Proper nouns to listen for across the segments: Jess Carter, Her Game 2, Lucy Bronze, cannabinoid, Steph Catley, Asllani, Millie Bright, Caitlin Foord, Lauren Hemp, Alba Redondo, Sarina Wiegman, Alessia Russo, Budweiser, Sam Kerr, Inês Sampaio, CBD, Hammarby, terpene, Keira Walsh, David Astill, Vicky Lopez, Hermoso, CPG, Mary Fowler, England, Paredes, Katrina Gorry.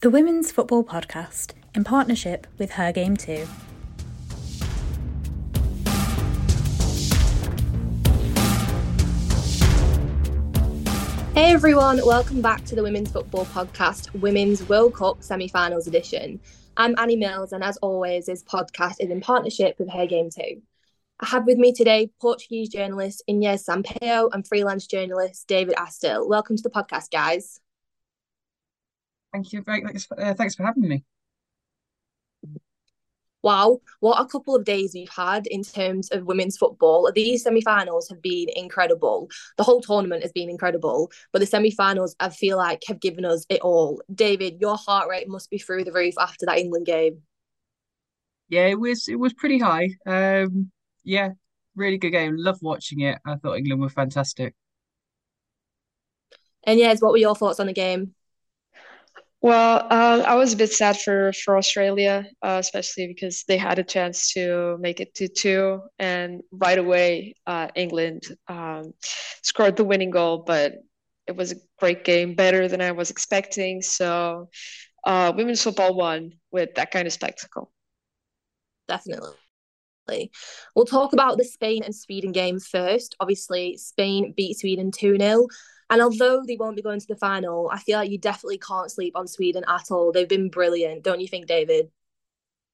The Women's Football Podcast, in partnership with Her Game 2. Hey everyone, welcome back to the Women's Football Podcast, Women's World Cup Semi-Finals Edition. I'm Annie Mills, and as always, this podcast is in partnership with Her Game 2. I have with me today Portuguese journalist Inês Sampaio and freelance journalist David Astill. Welcome to the podcast, guys. Thank you. Thanks for having me. Wow, what a couple of days we've had in terms of women's football. These semi-finals have been incredible. The whole tournament has been incredible, but the semi-finals, I feel like, have given us it all. David, your heart rate must be through the roof after that England game. Yeah, it was pretty high. Yeah, really good game. Loved watching it. I thought England were fantastic. And yes, what were your thoughts on the game? Well, I was a bit sad for Australia, especially because they had a chance to make it 2-2. And right away, England scored the winning goal, but it was a great game, better than I was expecting. So women's football won with that kind of spectacle. Definitely. We'll talk about the Spain and Sweden game first. Obviously, Spain beat Sweden 2-0. And although they won't be going to the final, I feel like you definitely can't sleep on Sweden at all. They've been brilliant, don't you think, David?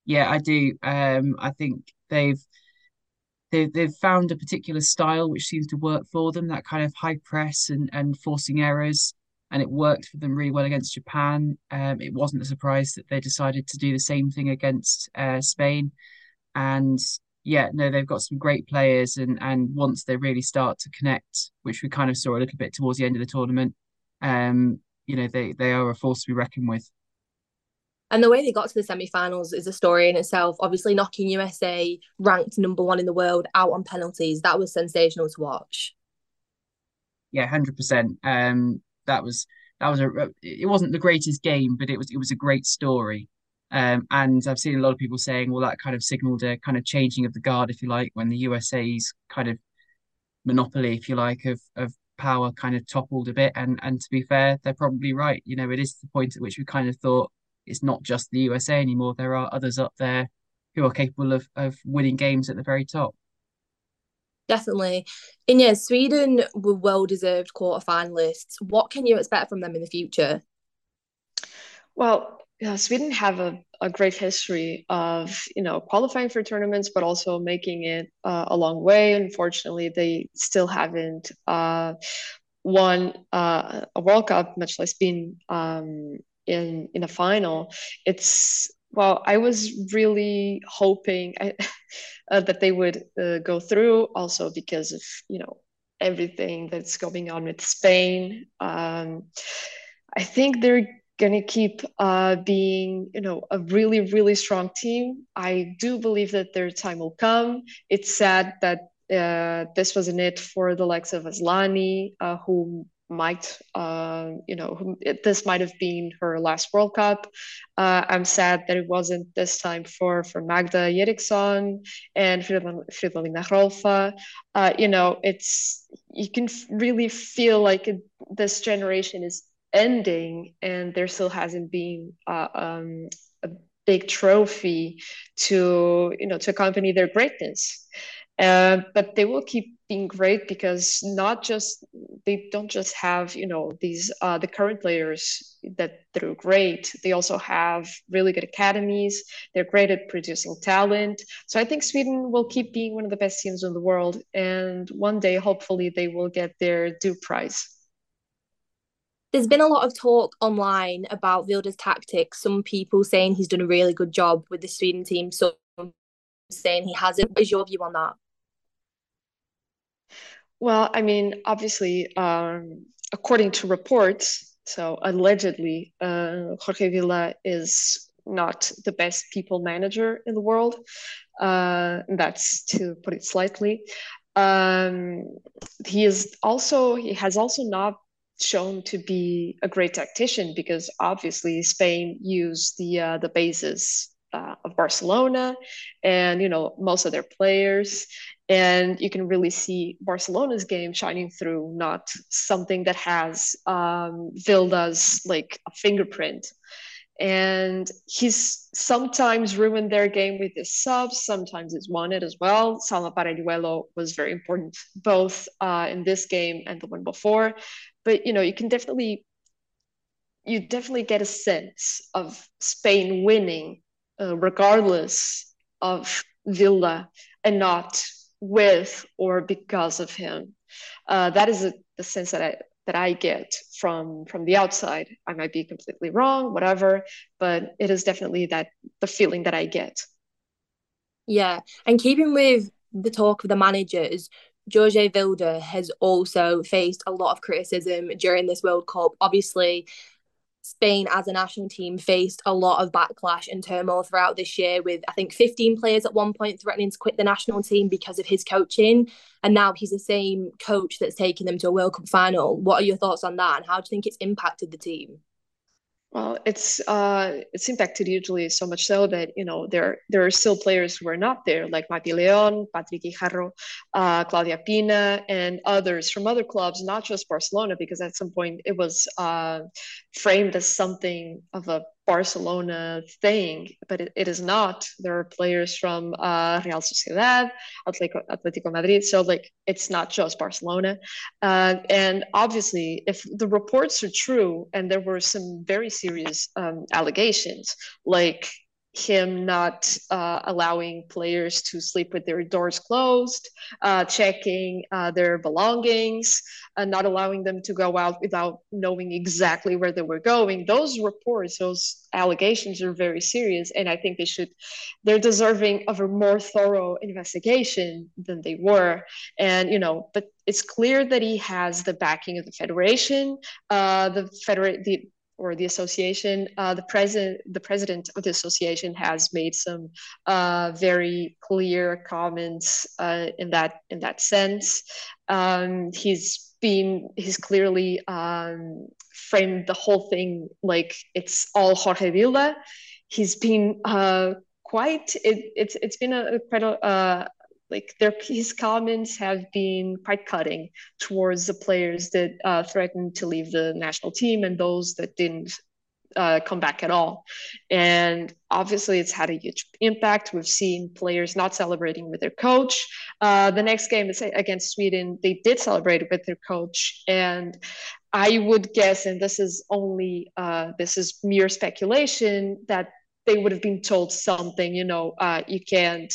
Yeah, I do. I think they've found a particular style which seems to work for them, that kind of high press and forcing errors. And it worked for them really well against Japan. It wasn't a surprise that they decided to do the same thing against Spain. And yeah, no, they've got some great players and once they really start to connect, which we kind of saw a little bit towards the end of the tournament, you know, they are a force to be reckoned with. And the way they got to the semi-finals is a story in itself. Obviously, knocking USA, ranked number one in the world, out on penalties. That was sensational to watch. Yeah, 100%. It wasn't the greatest game, but it was a great story. And I've seen a lot of people saying, well, that kind of signalled a kind of changing of the guard, if you like, when the USA's kind of monopoly, if you like, of power kind of toppled a bit. And to be fair, they're probably right. You know, it is the point at which we kind of thought it's not just the USA anymore. There are others up there who are capable of winning games at the very top. Definitely. And yeah, Sweden were well-deserved quarter-finalists. What can you expect from them in the future? Well, yeah, Sweden have a great history of, you know, qualifying for tournaments, but also making it a long way. Unfortunately, they still haven't won a World Cup, much less been in a final. I was really hoping that they would go through, also because of, you know, everything that's going on with Spain. I think they're going to keep being, you know, a really, really strong team. I do believe that their time will come. It's sad that this wasn't it for the likes of Asllani, who might, this might have been her last World Cup. I'm sad that it wasn't this time for Magda Eriksson and Fridolina Rolfö. You know, you can really feel like this generation is ending, and there still hasn't been a big trophy to accompany their greatness. But they will keep being great because they don't just have, you know, these the current players that they're great. They also have really good academies. They're great at producing talent. So I think Sweden will keep being one of the best teams in the world, and one day hopefully they will get their due prize. There's been a lot of talk online about Vilda's tactics. Some people saying he's done a really good job with the Sweden team. Some saying he hasn't. What is your view on that? Well, I mean, obviously, according to reports, so allegedly, Jorge Vilda is not the best people manager in the world. That's to put it slightly. He has also not shown to be a great tactician, because obviously Spain used the bases of Barcelona and, you know, most of their players, and you can really see Barcelona's game shining through, not something that has Vilda's like a fingerprint. And he's sometimes ruined their game with his subs, sometimes he's won it as well. Salma Paralluelo was very important both in this game and the one before. But, you know, you definitely get a sense of Spain winning regardless of Vilda and not with or because of him. That is the sense that I get from the outside. I might be completely wrong, whatever, but it is definitely the feeling that I get. Yeah, and keeping with the talk of the managers, Jorge Vilda has also faced a lot of criticism during this World Cup. Obviously, Spain as a national team faced a lot of backlash and turmoil throughout this year with, I think, 15 players at one point threatening to quit the national team because of his coaching. And now he's the same coach that's taken them to a World Cup final. What are your thoughts on that? And how do you think it's impacted the team? Well, it's impacted hugely, so much so that, you know, there are still players who are not there, like Mati Leon, Patrick Hijarro, Claudia Pina, and others from other clubs, not just Barcelona, because at some point it was framed as something of a Barcelona thing, but it is not. There are players from Real Sociedad, Atlético Madrid, so like it's not just Barcelona. And obviously, if the reports are true, and there were some very serious allegations, like him not allowing players to sleep with their doors closed, checking their belongings, and not allowing them to go out without knowing exactly where they were going. Those reports, those allegations are very serious, and I think they're deserving of a more thorough investigation than they were. And, you know, but it's clear that he has the backing of the Federation, the association, the president of the association has made some very clear comments in that sense. He's clearly framed the whole thing like it's all Jorge Vilda. He's been his comments have been quite cutting towards the players that threatened to leave the national team and those that didn't come back at all. And obviously, it's had a huge impact. We've seen players not celebrating with their coach. The next game is against Sweden. They did celebrate with their coach, and I would guess, and this is mere speculation, that they would have been told something, you know, you can't,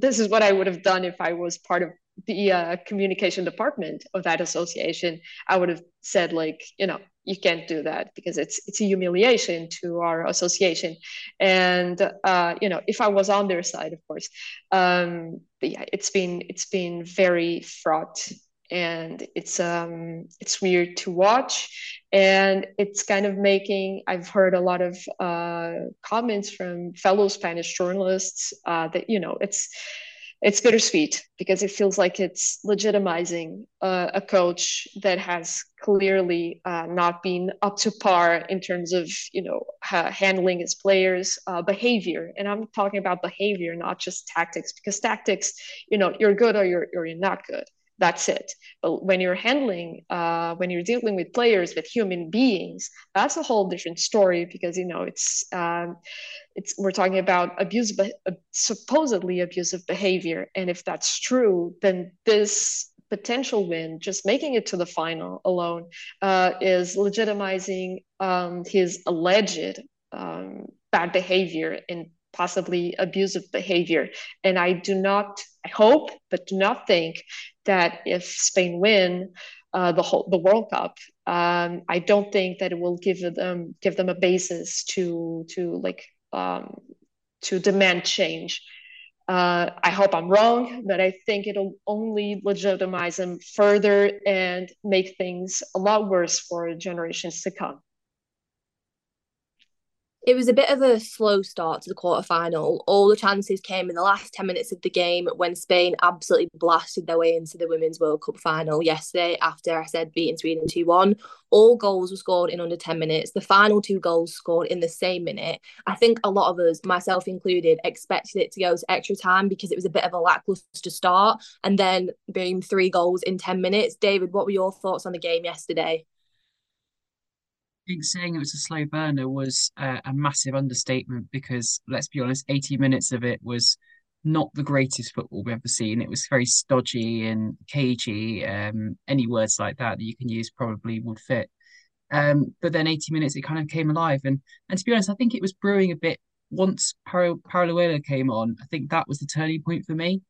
this is what I would have done if I was part of the communication department of that association. I would have said, like, you know, you can't do that because it's a humiliation to our association. And, you know, if I was on their side, of course. But yeah, it's been very fraught, and it's weird to watch. And it's kind of making, I've heard a lot of comments from fellow Spanish journalists that, you know, it's bittersweet because it feels like it's legitimizing a coach that has clearly not been up to par in terms of, you know, handling his players' behavior. And I'm talking about behavior, not just tactics, because tactics, you know, you're good or you're not good. That's it. But when you're handling, when you're dealing with players, with human beings, that's a whole different story because, you know, we're talking about supposedly abusive behavior. And if that's true, then this potential win, just making it to the final alone, is legitimizing his alleged bad behavior and possibly abusive behavior. And I hope, but do not think that if Spain win the World Cup, I don't think that it will give them a basis to demand change. I hope I'm wrong, but I think it'll only legitimize them further and make things a lot worse for generations to come. It was a bit of a slow start to the quarterfinal. All the chances came in the last 10 minutes of the game when Spain absolutely blasted their way into the Women's World Cup final yesterday after, I said, beating Sweden 2-1. All goals were scored in under 10 minutes. The final two goals scored in the same minute. I think a lot of us, myself included, expected it to go to extra time because it was a bit of a lackluster start. And then, boom, three goals in 10 minutes. David, what were your thoughts on the game yesterday? think saying it was a slow burner was a massive understatement, because let's be honest, 80 minutes of it was not the greatest football we've ever seen. It was very stodgy and cagey. Any words like that you can use probably would fit. But then 80 minutes, it kind of came alive. And to be honest, I think it was brewing a bit once Paralluelo came on. I think that was the turning point for me,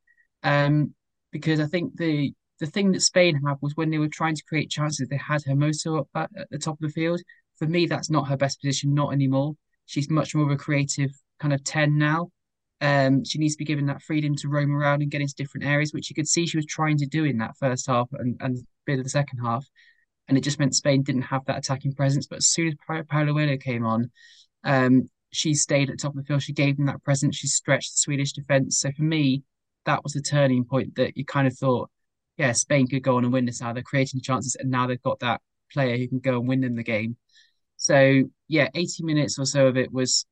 because I think the thing that Spain had was when they were trying to create chances, they had Hermoso up at the top of the field. For me, that's not her best position, not anymore. She's much more of a creative kind of 10 now. She needs to be given that freedom to roam around and get into different areas, which you could see she was trying to do in that first half and a bit of the second half. And it just meant Spain didn't have that attacking presence. But as soon as Paralluelo came on, she stayed at the top of the field. She gave them that presence. She stretched the Swedish defence. So for me, that was the turning point that you kind of thought, yeah, Spain could go on and win this now. They're creating chances, and now they've got that player who can go and win them the game. So, yeah, 80 minutes or so of it was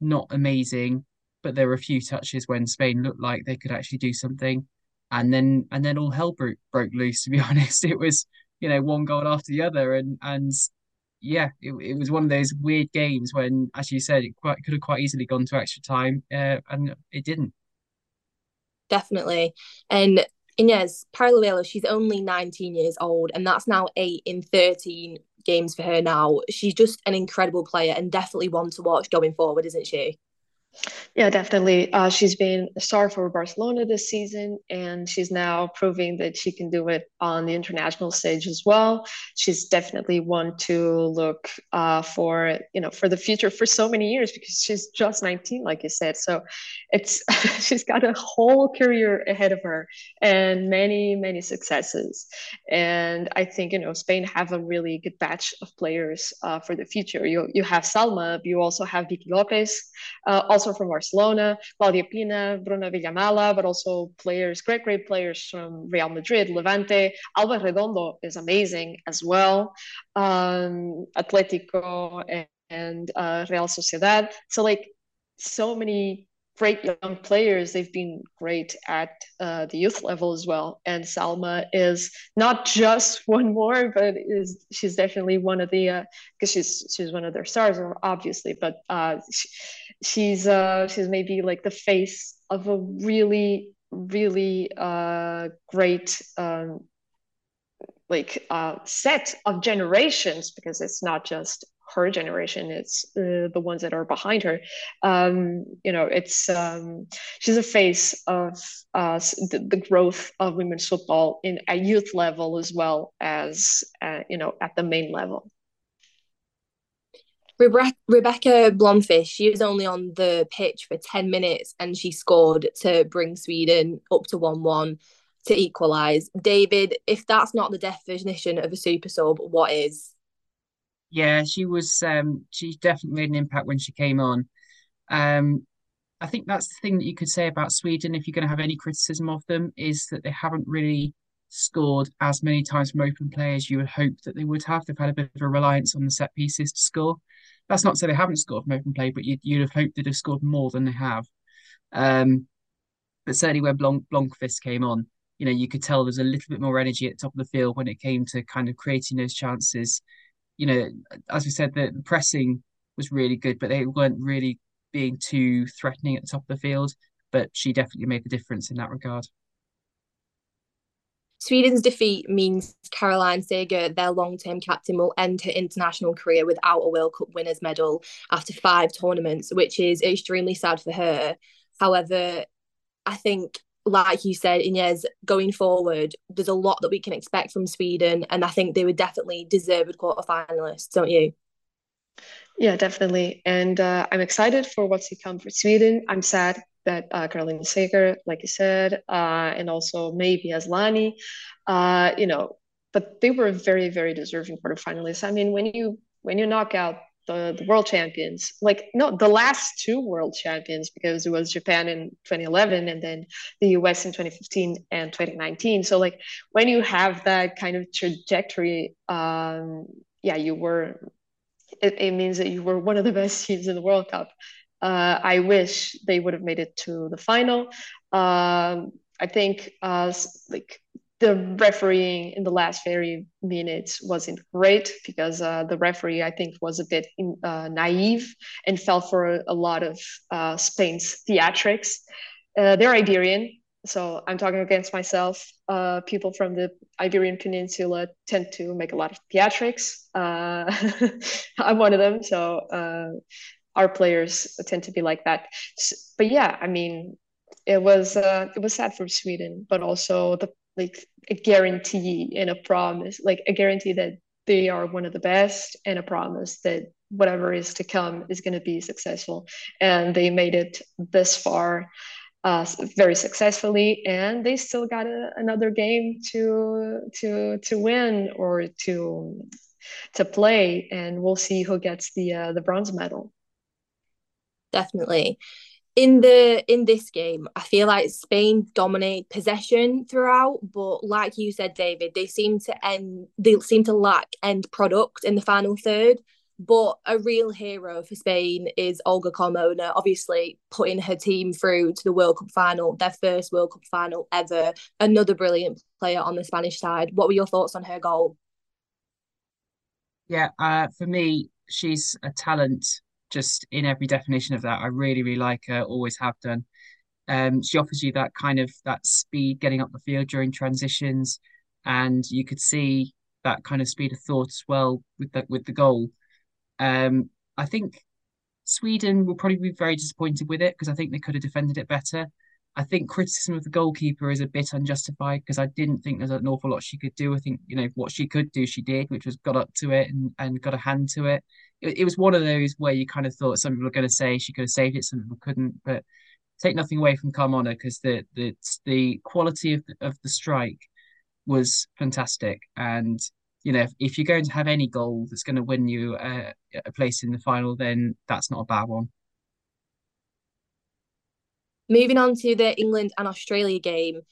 not amazing, but there were a few touches when Spain looked like they could actually do something. And then all hell broke loose, to be honest. It was, you know, one goal after the other. And yeah, it was one of those weird games when, as you said, it could have quite easily gone to extra time, and it didn't. Definitely. And Inês Paralluelo, she's only 19 years old, and that's now 8 in 13 games for her now. She's just an incredible player and definitely one to watch going forward, isn't she? Yeah, definitely. She's been a star for Barcelona this season, and she's now proving that she can do it on the international stage as well. She's definitely one to look for, you know, for the future for so many years, because she's just 19, like you said. So it's she's got a whole career ahead of her and many, many successes. And I think, you know, Spain have a really good batch of players for the future. You have Salma, but you also have Vicky Lopez, also from Barcelona, Claudia Pina, Bruna Villamala, but also players, great players from Real Madrid, Levante. Alba Redondo is amazing as well. Atletico and Real Sociedad. So, like, so many great young players. They've been great at the youth level as well. And Salma is not just one more, but she's definitely one of the, because she's one of their stars, obviously, but she's maybe like the face of a really, really great set of generations, because it's not just her generation, it's the ones that are behind her. She's a face of the growth of women's football in a youth level as well as at the main level. Rebecka Blomqvist, she was only on the pitch for 10 minutes and she scored to bring Sweden up to 1-1 to equalise. David, if that's not the definition of a super sub, what is? Yeah, she was. She definitely made an impact when she came on. I think that's the thing that you could say about Sweden, if you're going to have any criticism of them, is that they haven't really scored as many times from open play as you would hope that they would have. They've had a bit of a reliance on the set pieces to score. That's not to say they haven't scored from open play, but you'd have hoped they'd have scored more than they have. But certainly when Blomqvist came on, you know, you could tell there's a little bit more energy at the top of the field when it came to kind of creating those chances. You know, as we said, the pressing was really good, but they weren't really being too threatening at the top of the field. But she definitely made the difference in that regard. Sweden's defeat means Caroline Seger, their long-term captain, will end her international career without a World Cup winners medal after 5 tournaments, which is extremely sad for her. However, I think, like you said, Inês, going forward, there's a lot that we can expect from Sweden, and I think they were definitely deserved quarterfinalists, don't you? Yeah, definitely. And I'm excited for what's to come for Sweden. I'm sad that Caroline Seger, like you said, and also maybe Asllani, but they were very, very deserving quarterfinalists. I mean, when you knock out the world champions, the last 2 world champions, because it was Japan in 2011 and then the US in 2015 and 2019. So when you have that kind of trajectory, it means that you were one of the best teams in the World Cup. I wish they would have made it to the final. I think The refereeing in the last very minutes wasn't great because the referee, I think, was a bit naive and fell for a lot of Spain's theatrics. They're Iberian, so I'm talking against myself. People from the Iberian Peninsula tend to make a lot of theatrics. I'm one of them, so our players tend to be like that. But yeah, I mean, it was sad for Sweden, but also the like a guarantee and a promise, like a guarantee that they are one of the best and a promise that whatever is to come is going to be successful. And they made it this far very successfully, and they still got another game to win or to play, and we'll see who gets the bronze medal. Definitely. In this game, I feel like Spain dominated possession throughout, but like you said, David, they seem to lack end product in the final third. But a real hero for Spain is Olga Carmona, obviously putting her team through to the World Cup final, their first World Cup final ever. Another brilliant player on the Spanish side. What were your thoughts on her goal? Yeah, for me, she's a talent. Just in every definition of that. I really, really like her, always have done. She offers you that kind of that speed getting up the field during transitions, and you could see that kind of speed of thought as well with the goal. I think Sweden will probably be very disappointed with it because I think they could have defended it better. I think criticism of the goalkeeper is a bit unjustified because I didn't think there's an awful lot she could do. I think, you know, what she could do, she did, which was got up to it and got a hand to it. It was one of those where you kind of thought some people were going to say she could have saved it, some people couldn't, but take nothing away from Carmona because the quality of the strike was fantastic. And, you know, if you're going to have any goal that's going to win you a place in the final, then that's not a bad one. Moving on to the England and Australia game.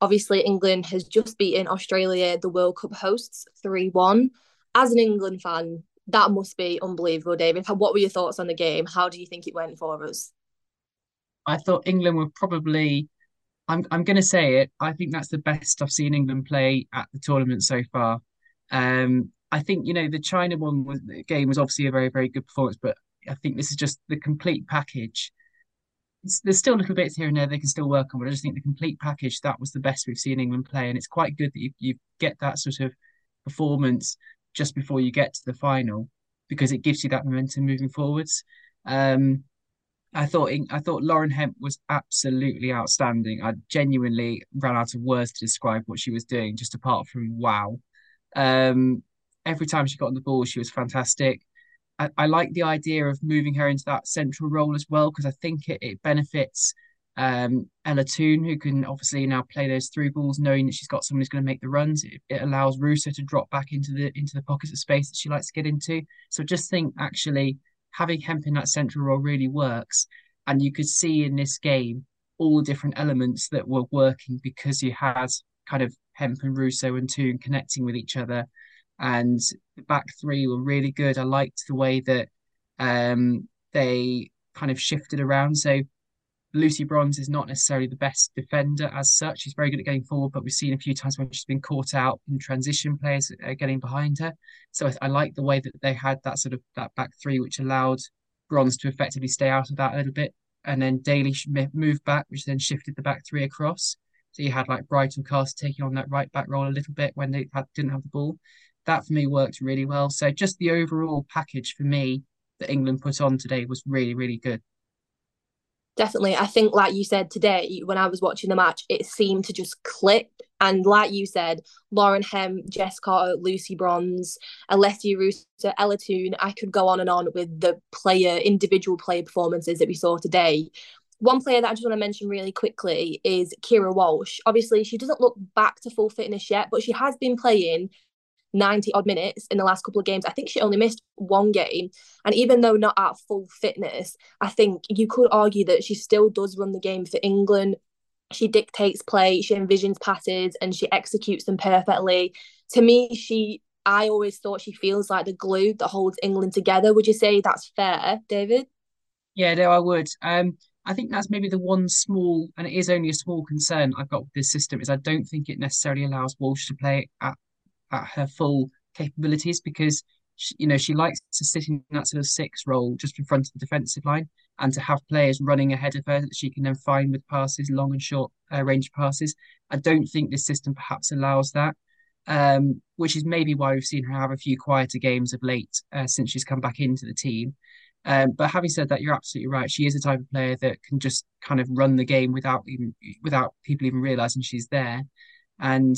Obviously, England has just beaten Australia, the World Cup hosts, 3-1. As an England fan, that must be unbelievable, David. What were your thoughts on the game? How do you think it went for us? I thought England were probably, I'm going to say it, I think that's the best I've seen England play at the tournament so far. I think, you know, the China one game was obviously a very, very good performance, but I think this is just the complete package. There's still little bits here and there they can still work on, but I just think the complete package, that was the best we've seen England play, and it's quite good that you get that sort of performance just before you get to the final because it gives you that momentum moving forwards. I thought Lauren Hemp was absolutely outstanding. I genuinely ran out of words to describe what she was doing, just apart from wow. Every time she got on the ball, she was fantastic. I like the idea of moving her into that central role as well because I think it benefits Ella Toon, who can obviously now play those through balls, knowing that she's got someone who's going to make the runs. It allows Russo to drop back into the pockets of space that she likes to get into. So I just think actually having Hemp in that central role really works, and you could see in this game all the different elements that were working because you had kind of Hemp and Russo and Toon connecting with each other. And the back three were really good. I liked the way that they kind of shifted around. So Lucy Bronze is not necessarily the best defender as such. She's very good at getting forward, but we've seen a few times when she's been caught out in transition, players getting behind her. So I like the way that they had that sort of that back three, which allowed Bronze to effectively stay out of that a little bit. And then Daly moved back, which then shifted the back three across. So you had like Brighton Carter taking on that right back role a little bit when they didn't have the ball. That, for me, worked really well. So just the overall package for me that England put on today was really, really good. Definitely. I think, like you said today, when I was watching the match, it seemed to just click. And like you said, Lauren Hemp, Jess Carter, Lucy Bronze, Alessia Russo, Ella Toon, I could go on and on with the individual player performances that we saw today. One player that I just want to mention really quickly is Keira Walsh. Obviously, she doesn't look back to full fitness yet, but she has been playing 90-odd minutes in the last couple of games. I think she only missed one game. And even though not at full fitness, I think you could argue that she still does run the game for England. She dictates play, she envisions passes, and she executes them perfectly. To me, I always thought she feels like the glue that holds England together. Would you say that's fair, David? Yeah, no, I would. I think that's maybe the one small, and it is only a small concern I've got with this system, is I don't think it necessarily allows Walsh to play at her full capabilities, because she likes to sit in that sort of six role just in front of the defensive line, and to have players running ahead of her that she can then find with passes, long and short range passes. I don't think this system perhaps allows that, which is maybe why we've seen her have a few quieter games of late since she's come back into the team. But having said that, you're absolutely right. She is the type of player that can just kind of run the game without people even realising she's there. And,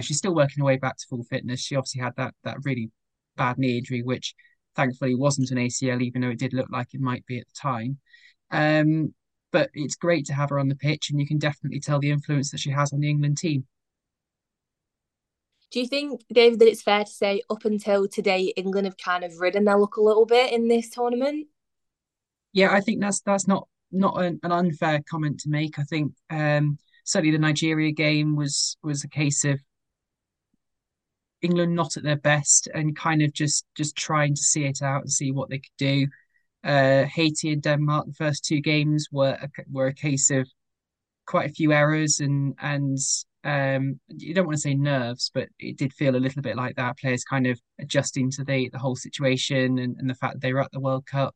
she's still working her way back to full fitness. She obviously had that really bad knee injury, which thankfully wasn't an ACL, even though it did look like it might be at the time. But it's great to have her on the pitch, and you can definitely tell the influence that she has on the England team. Do you think, David, that it's fair to say up until today, England have kind of ridden their luck a little bit in this tournament? Yeah, I think that's not an unfair comment to make. I think certainly the Nigeria game was a case of England not at their best and kind of just trying to see it out and see what they could do. Haiti and Denmark, the first two games were a case of quite a few errors and you don't want to say nerves, but it did feel a little bit like that. Players kind of adjusting to the whole situation and the fact that they were at the World Cup,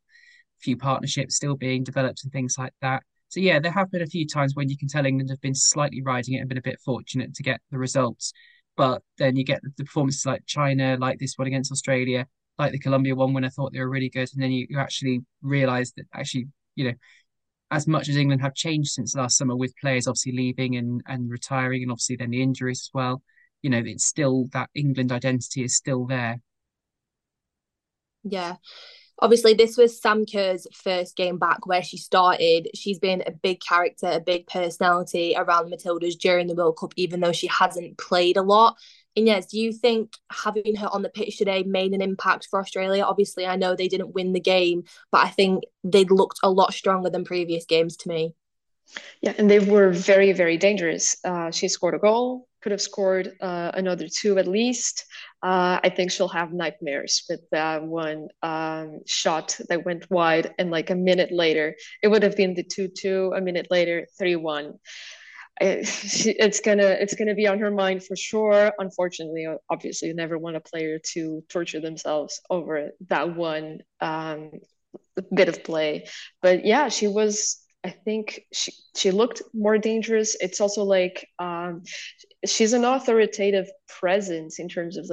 a few partnerships still being developed and things like that. So yeah, there have been a few times when you can tell England have been slightly riding it and been a bit fortunate to get the results. But then you get the performances like China, like this one against Australia, like the Colombia one when I thought they were really good. And then you actually realise that as much as England have changed since last summer, with players obviously leaving and retiring, and obviously then the injuries as well, it's still that England identity is still there. Yeah. Obviously, this was Sam Kerr's first game back where she started. She's been a big character, a big personality around the Matildas during the World Cup, even though she hasn't played a lot. Inês, do you think having her on the pitch today made an impact for Australia? Obviously, I know they didn't win the game, but I think they'd looked a lot stronger than previous games to me. Yeah, and they were very, very dangerous. She scored a goal, could have scored another two at least. I think she'll have nightmares with that one shot that went wide, and like a minute later, it would have been the 2-2, a minute later, 3-1. It's gonna be on her mind for sure. Unfortunately, obviously, you never want a player to torture themselves over that one bit of play. But yeah, she was. I think she looked more dangerous. It's also like she's an authoritative presence in terms of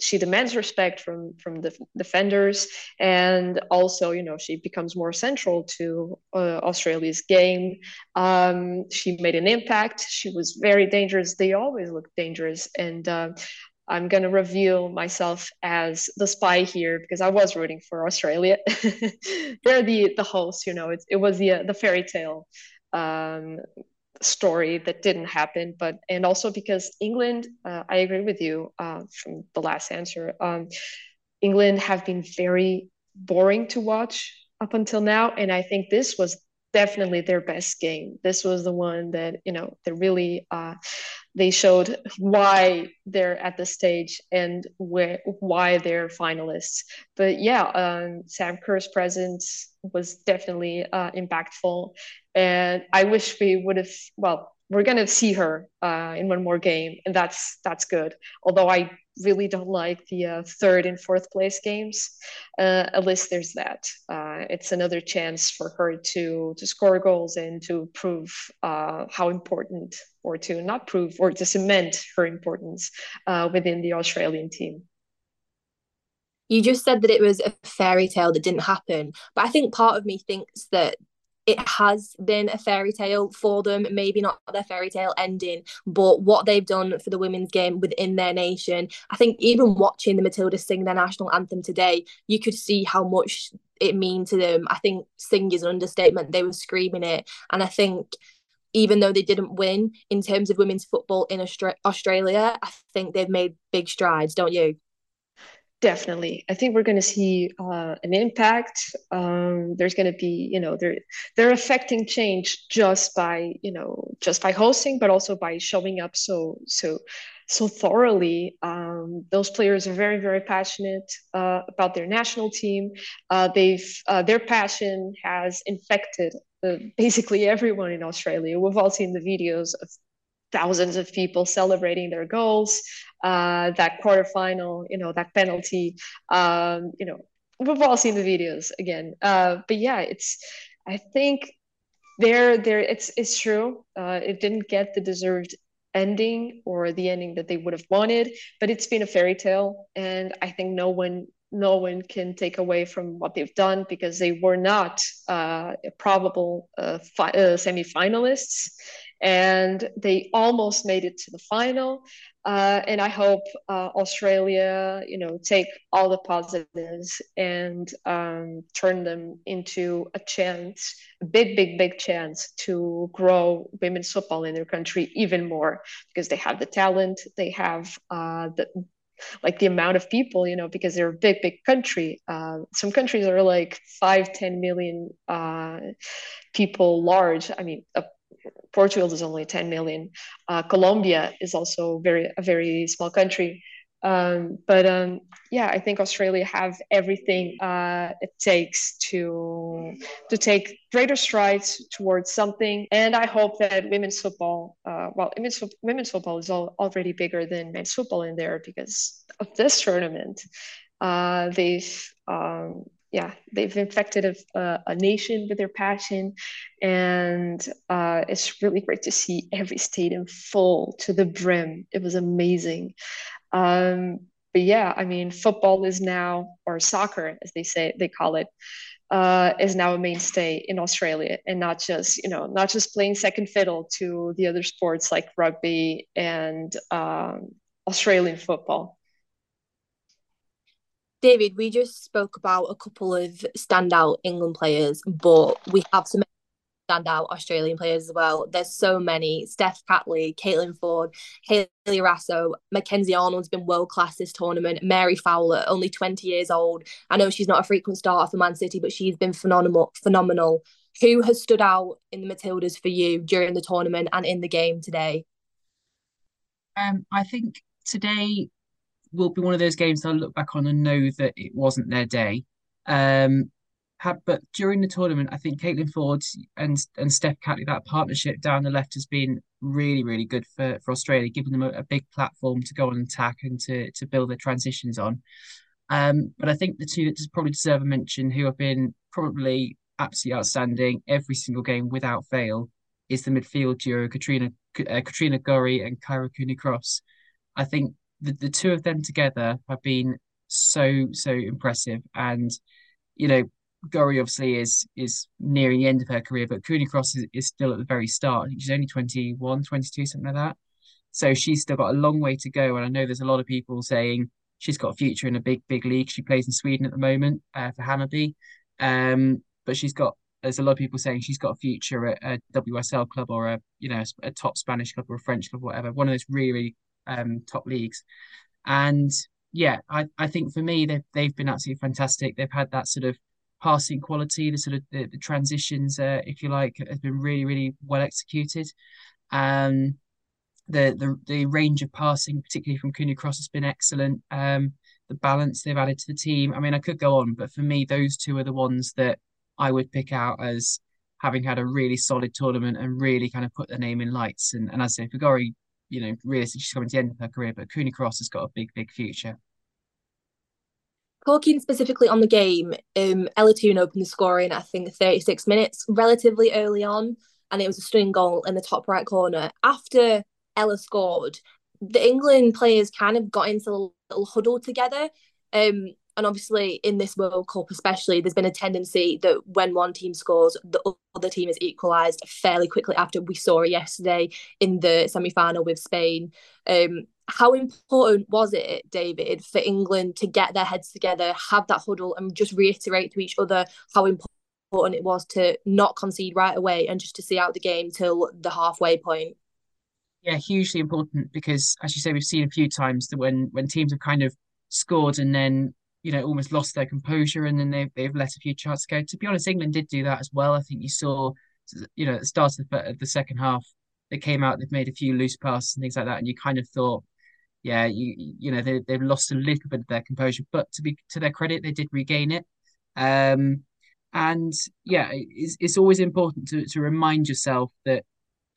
she demands respect from the defenders, and also she becomes more central to Australia's game. She made an impact. She was very dangerous. They always look dangerous, and I'm going to reveal myself as the spy here, because I was rooting for Australia. They're the host, it was the fairy tale story that didn't happen. But, and also because England, I agree with you from the last answer, England have been very boring to watch up until now. And I think this was definitely their best game. This was the one that, they really... They showed why they're at the stage and why they're finalists. But yeah, Sam Kerr's presence was definitely impactful. And I wish we would have, we're going to see her in one more game. And that's good. Although I really don't like the third and fourth place games. At least there's that. It's another chance for her to score goals and to prove how important, or to not prove, or to cement her importance within the Australian team. You just said that it was a fairy tale that didn't happen, but I think part of me thinks that it has been a fairy tale for them, maybe not their fairy tale ending, but what they've done for the women's game within their nation. I think even watching the Matildas sing their national anthem today, you could see how much it means to them. I think sing is an understatement. They were screaming it. And I think even though they didn't win, in terms of women's football in Australia, I think they've made big strides, don't you? Definitely. I think we're going to see an impact. There's going to be, they're affecting change just by hosting, but also by showing up so so thoroughly. Those players are very, very passionate about their national team. Their passion has infected basically everyone in Australia. We've all seen the videos of thousands of people celebrating their goals, that quarterfinal, that penalty, we've all seen the videos again. But yeah, I think it's true. It didn't get the deserved ending or the ending that they would have wanted, but it's been a fairy tale. And I think no one can take away from what they've done, because they were not probable semi-finalists, and they almost made it to the final. And I hope Australia, take all the positives and turn them into a chance, a big, big, big chance to grow women's football in their country even more, because they have the talent, they have the amount of people, because they're a big, big country. Some countries are 5-10 million people large. I mean, Portugal is only 10 million. Colombia is also a very small country. I think Australia have everything it takes to take greater strides towards something. And I hope that women's football, women's football is already bigger than men's football in there because of this tournament. They've infected a nation with their passion, and it's really great to see every stadium full to the brim. It was amazing. Football is now, or soccer, as they call it, is now a mainstay in Australia, and not just playing second fiddle to the other sports like rugby and Australian football. David, we just spoke about a couple of standout England players, but we have so many standout Australian players as well. There's so many. Steph Catley, Caitlin Foord, Hayley Rasso, Mackenzie Arnold's been world-class this tournament. Mary Fowler, only 20 years old. I know she's not a frequent starter for Man City, but she's been phenomenal. Who has stood out in the Matildas for you during the tournament and in the game today? I think today will be one of those games that I look back on and know that it wasn't their day. But during the tournament, I think Caitlin Foord and Steph Catley, that partnership down the left has been really, really good for Australia, giving them a big platform to go on and attack and to build their transitions on. But I think the two that probably deserve a mention, who have been probably absolutely outstanding every single game without fail, is the midfield duo, Katrina Gorry and Kyra Cooney Cross. I think the two of them together have been so impressive, and Gorry obviously is nearing the end of her career, but Cooney Cross is still at the very start. I think she's only 21, 22, something like that. So she's still got a long way to go, and I know there's a lot of people saying she's got a future in a big league. She plays in Sweden at the moment for Hammarby, but there's a lot of people saying she's got a future at a WSL club or a top Spanish club or a French club, whatever. One of those really top leagues. And yeah, I think for me they've been absolutely fantastic. They've had that sort of passing quality, the sort of the transitions, if you like, has been really, really well executed. The range of passing, particularly from Cooney Cross, has been excellent. The balance they've added to the team. I mean, I could go on, but for me, those two are the ones that I would pick out as having had a really solid tournament and really kind of put their name in lights. And as I say, for Gorry, realistically, she's coming to the end of her career, but Cooney Cross has got a big future. Talking specifically on the game, Ella Toon opened the scoring, I think, 36 minutes, relatively early on, and it was a stunning goal in the top right corner. After Ella scored, the England players kind of got into a little huddle together. And obviously, in this World Cup especially, there's been a tendency that when one team scores, the other team is equalised fairly quickly after. We saw it yesterday in the semi-final with Spain. How important was it, David, for England to get their heads together, have that huddle, and just reiterate to each other how important it was to not concede right away and just to see out the game till the halfway point? Yeah, hugely important, because, as you say, we've seen a few times that when teams have kind of scored and then almost lost their composure, and then they've let a few chances go. To be honest, England did do that as well. I think you saw, at the start of the second half, they came out, they've made a few loose passes and things like that, and you kind of thought, yeah, you know, they've lost a little bit of their composure, but to their credit, they did regain it. And yeah, it's always important to remind yourself that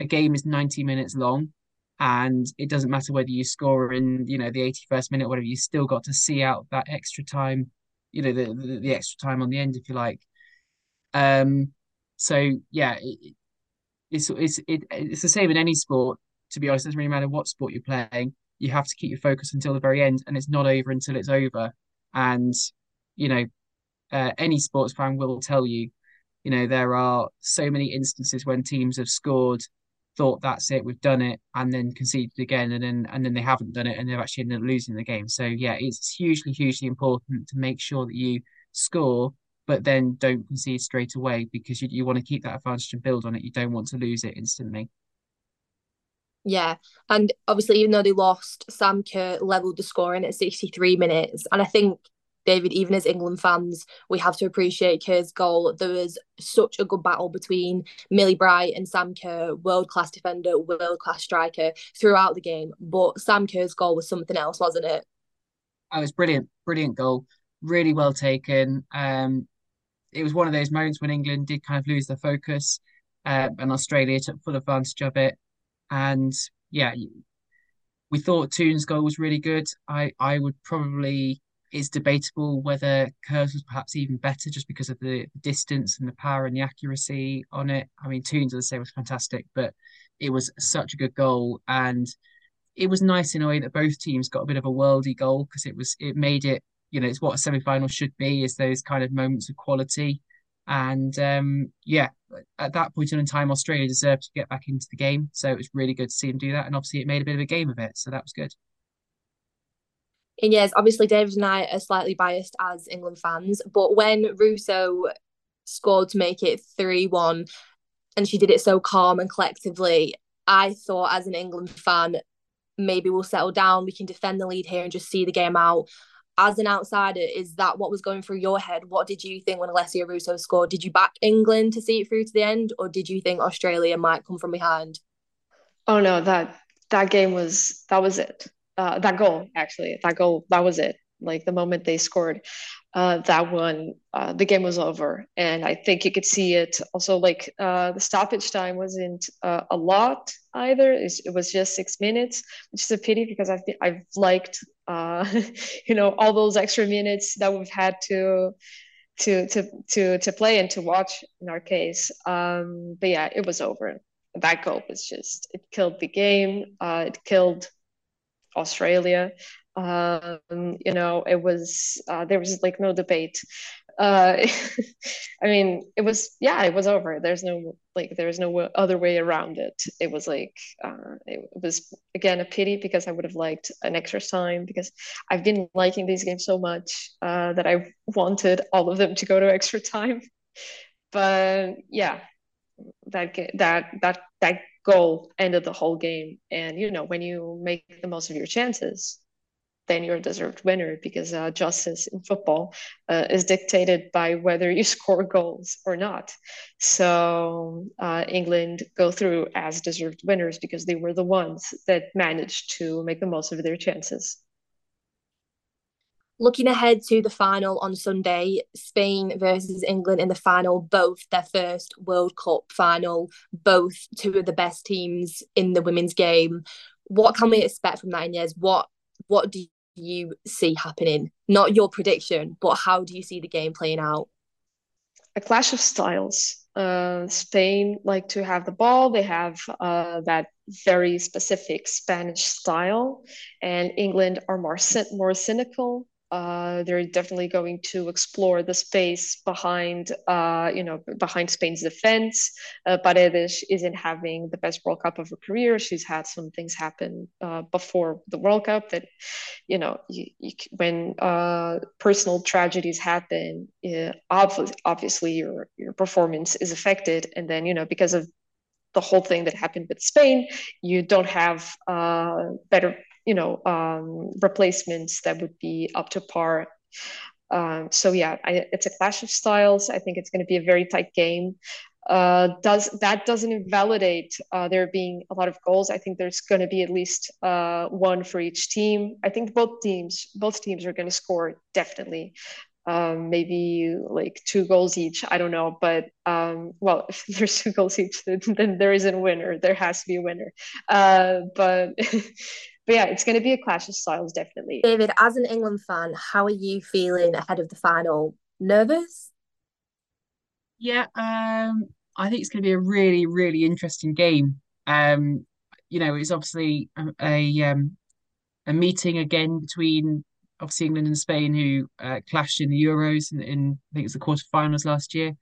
a game is 90 minutes long, and it doesn't matter whether you score in, you know, the 81st minute or whatever, you still got to see out that extra time, you know, the extra time on the end, if you like. So yeah, it's the same in any sport, to be honest. It doesn't really matter what sport you're playing. You have to keep your focus until the very end, and it's not over until it's over. And, you know, any sports fan will tell you, you know, there are so many instances when teams have scored, thought that's it, we've done it, and then conceded again, and then they haven't done it, and they've actually ended up losing the game. So yeah, it's hugely, hugely important to make sure that you score, but then don't concede straight away, because you want to keep that advantage and build on it. You don't want to lose it instantly. Yeah, and obviously, even though they lost, Sam Kerr levelled the scoring at 63 minutes. And I think, David, even as England fans, we have to appreciate Kerr's goal. There was such a good battle between Millie Bright and Sam Kerr, world-class defender, world-class striker, throughout the game. But Sam Kerr's goal was something else, wasn't it? Oh, it was brilliant. Brilliant goal. Really well taken. It was one of those moments when England did kind of lose their focus, and Australia took full advantage of it. And yeah, we thought Toon's goal was really good. I would probably, it's debatable whether Kerr's was perhaps even better, just because of the distance and the power and the accuracy on it. I mean, Toon's, as I say, was fantastic, but it was such a good goal. And it was nice in a way that both teams got a bit of a worldy goal, because it made it, you know, it's what a semi-final should be, is those kind of moments of quality. And yeah, at that point in time, Australia deserved to get back into the game. So it was really good to see them do that. And obviously it made a bit of a game of it. So that was good. And yes, obviously David and I are slightly biased as England fans, but when Russo scored to make it 3-1 and she did it so calm and collectively, I thought, as an England fan, maybe we'll settle down, we can defend the lead here and just see the game out. As an outsider, is that what was going through your head? What did you think when Alessia Russo scored? Did you back England to see it through to the end, or did you think Australia might come from behind? Oh no, that game was, that was it. That goal, that was it. Like, the moment they scored that one, the game was over. And I think you could see it also, like, the stoppage time wasn't a lot either. It was just 6 minutes, which is a pity, because I've liked, you know, all those extra minutes that we've had to play and to watch in our case. But yeah, it was over. That goal was just, it killed the game. It killed Australia. You know, it was, there was like no debate. I mean, it was, yeah, it was over. There was no other way around it. It was like, it was again a pity, because I would have liked an extra time, because I've been liking these games so much that I wanted all of them to go to extra time. But yeah, that goal ended the whole game. And, you know, when you make the most of your chances, then you're a deserved winner, because justice in football is dictated by whether you score goals or not. So England go through as deserved winners, because they were the ones that managed to make the most of their chances. Looking ahead to the final on Sunday, Spain versus England in the final, both their first World Cup final, both two of the best teams in the women's game. What can we expect from that, Inês? What do you see happening? Not your prediction, but how do you see the game playing out? A clash of styles. Spain like to have the ball. They have that very specific Spanish style, and England are more cynical. They're definitely going to explore the space behind Spain's defense. Paredes isn't having the best World Cup of her career. She's had some things happen before the World Cup that, you know, when personal tragedies happen, obviously your performance is affected. And then, you know, because of the whole thing that happened with Spain, you don't have better, you know, replacements that would be up to par. So yeah, it's a clash of styles. I think it's going to be a very tight game. doesn't invalidate there being a lot of goals. I think there's going to be at least one for each team. I think both teams are going to score definitely. Maybe like 2 goals each. I don't know, but well, if there's 2 goals each, then there isn't a winner. There has to be a winner. But yeah, it's going to be a clash of styles, definitely. David, as an England fan, how are you feeling ahead of the final? Nervous? Yeah, I think it's going to be a really, really interesting game. It's obviously a meeting again between obviously England and Spain, who clashed in the Euros in I think it was the quarterfinals last year,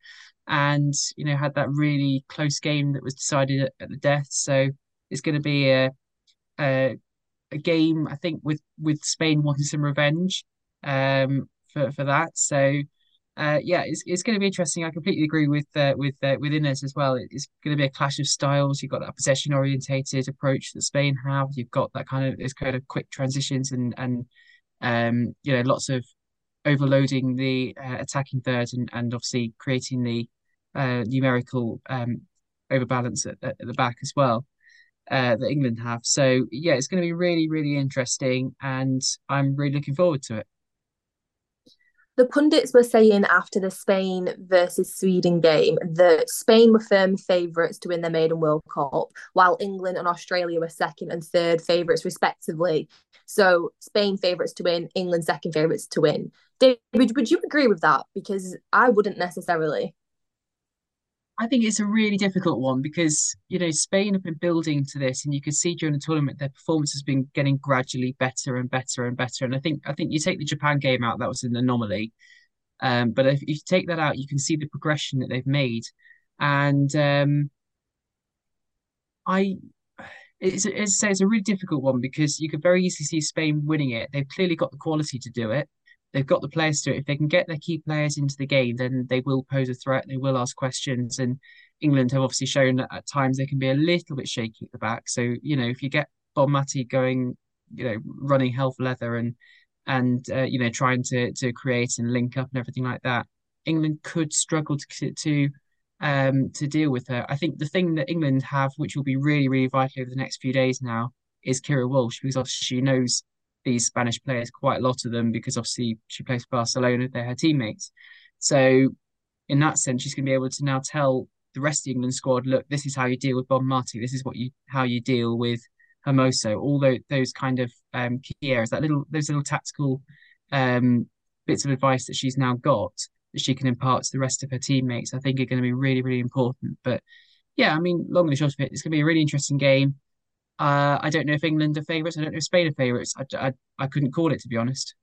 and had that really close game that was decided at the death. So it's going to be a game, I think, with Spain wanting some revenge for that. So it's going to be interesting. I completely agree with Inês as well. It's going to be a clash of styles. You've got that possession orientated approach that Spain have. You've got that kind of quick transitions and lots of overloading the attacking third and obviously creating the numerical overbalance at the back as well that England have. So, yeah, it's going to be really, really interesting, and I'm really looking forward to it. The pundits were saying after the Spain versus Sweden game that Spain were firm favourites to win their maiden World Cup, while England and Australia were second and third favourites respectively. So Spain favourites to win, England second favourites to win. David, would you agree with that? Because I wouldn't necessarily. I think it's a really difficult one because, Spain have been building to this, and you can see during the tournament their performance has been getting gradually better and better and better. And I think you take the Japan game out, that was an anomaly. But if you take that out, you can see the progression that they've made. And it's a really difficult one because you could very easily see Spain winning it. They've clearly got the quality to do it. They've got the players to it. If they can get their key players into the game, then they will pose a threat. They will ask questions. And England have obviously shown that at times they can be a little bit shaky at the back. So, if you get Bonmatí going, running hell for leather and trying to create and link up and everything like that, England could struggle to deal with her. I think the thing that England have, which will be really, really vital over the next few days now, is Keira Walsh, because obviously she knows these Spanish players, quite a lot of them, because obviously she plays for Barcelona, they're her teammates. So in that sense, she's going to be able to now tell the rest of the England squad, look, this is how you deal with Bonmatí, this is how you deal with Hermoso, all those kind of key areas, those little tactical bits of advice that she's now got that she can impart to the rest of her teammates, I think are going to be really, really important. But yeah, I mean, long and short of it, it's going to be a really interesting game. I don't know if England are favourites. I don't know if Spain are favourites. I couldn't call it, to be honest.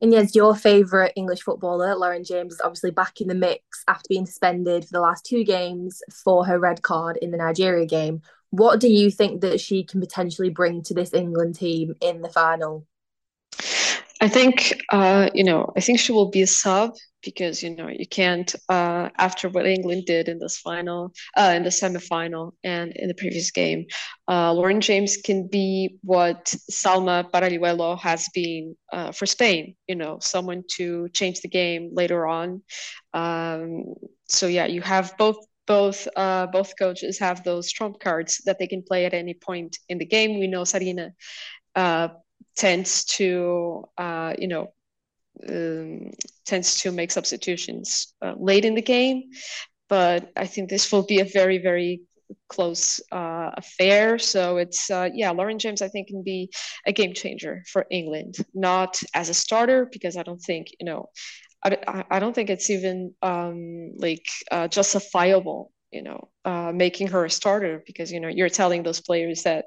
And yes, your favourite English footballer, Lauren James, is obviously back in the mix after being suspended for the last 2 games for her red card in the Nigeria game. What do you think that she can potentially bring to this England team in the final? I think, she will be a sub because, you can't, after what England did in this final, in the semi-final and in the previous game, Lauren James can be what Salma Paralluelo has been for Spain, someone to change the game later on. So, yeah, you have both coaches have those trump cards that they can play at any point in the game. We know Sarina tends to make substitutions late in the game, but I think this will be a very, very close affair. So it's Lauren James, I think, can be a game changer for England, not as a starter, because I don't think I don't think it's even justifiable making her a starter, because you're telling those players that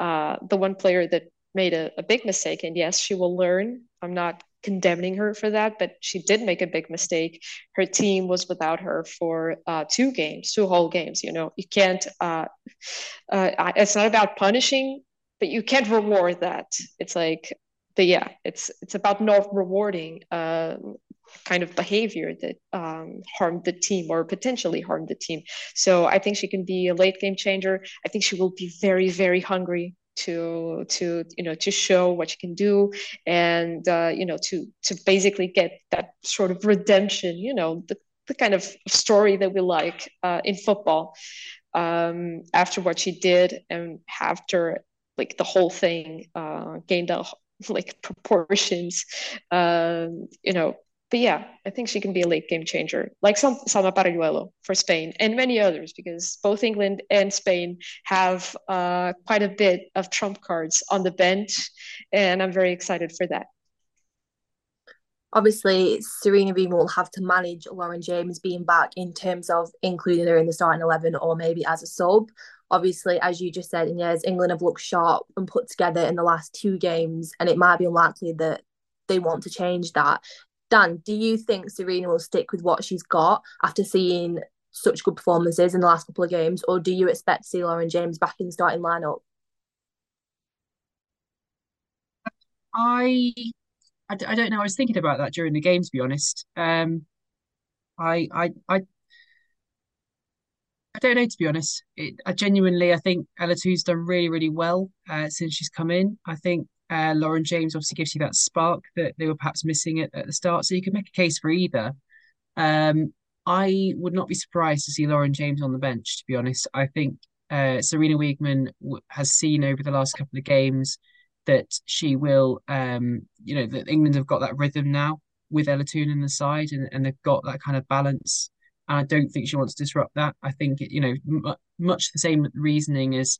the one player that made a big mistake, and yes, she will learn. I'm not condemning her for that, but she did make a big mistake. Her team was without her for 2 whole games. You can't. It's not about punishing, but you can't reward that. It's like, but yeah, it's about not rewarding kind of behavior that harmed the team or potentially harmed the team. So I think she can be a late game changer. I think she will be very, very hungry to show what you can do, and to basically get that sort of redemption, the kind of story that we like in football after what she did and after like the whole thing gained a, like proportions, you know. But yeah, I think she can be a late game changer, like Salma Paralluelo for Spain and many others, because both England and Spain have quite a bit of trump cards on the bench, and I'm very excited for that. Obviously, Sarina Wiegman will have to manage Lauren James being back in terms of including her in the starting 11 or maybe as a sub. Obviously, as you just said, Inês, England have looked sharp and put together in the last two games, and it might be unlikely that they want to change that. Dan, do you think Sarina will stick with what she's got after seeing such good performances in the last couple of games, or do you expect to see Lauren James back in the starting lineup? I don't know. I was thinking about that during the game, to be honest. I don't know, to be honest. I think Ella Toon's done really, really well since she's come in. I think Lauren James obviously gives you that spark that they were perhaps missing at the start. So you could make a case for either. I would not be surprised to see Lauren James on the bench, to be honest. I think Sarina Wiegman has seen over the last couple of games that she will, that England have got that rhythm now with Ella Toon in the side, and they've got that kind of balance. And I don't think she wants to disrupt that. I think, much the same reasoning as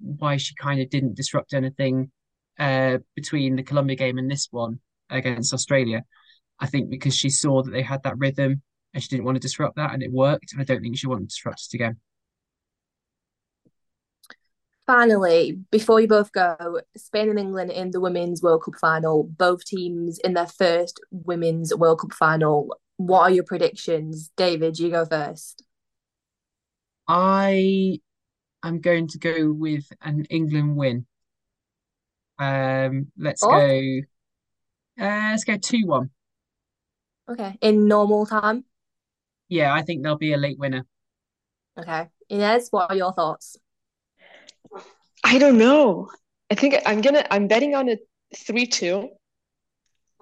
why she kind of didn't disrupt anything between the Colombia game and this one against Australia. I think because she saw that they had that rhythm and she didn't want to disrupt that, and it worked. And I don't think she wanted to disrupt it again. Finally, before you both go, Spain and England in the Women's World Cup final, both teams in their first Women's World Cup final. What are your predictions? David, you go first. I am going to go with an England win. Let's go 2-1. Okay, in normal time? Yeah, I think there'll be a late winner. Okay. Inês, what are your thoughts? I don't know. I think I'm betting on a 3-2,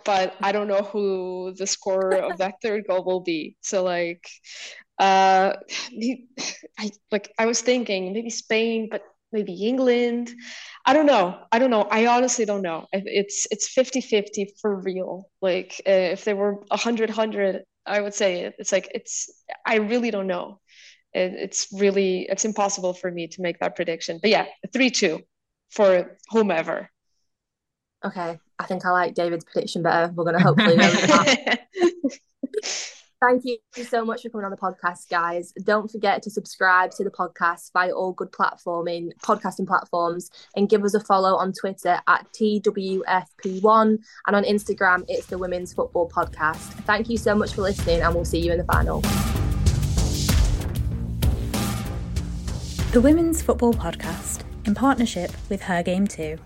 but I don't know who the scorer of that third goal will be. So I was thinking maybe Spain, but maybe England. I don't know. I honestly don't know. It's 50-50 for real. Like if there were 100-100, I would say I really don't know. It's impossible for me to make that prediction. But yeah, 3-2 for whomever. Okay, I think I like David's prediction better. We're going to hopefully go with that. Thank you so much for coming on the podcast, guys. Don't forget to subscribe to the podcast via all good podcasting platforms, and give us a follow on Twitter at TWFP1, and on Instagram, it's the Women's Football Podcast. Thank you so much for listening, and we'll see you in the final. The Women's Football Podcast, in partnership with Her Game 2.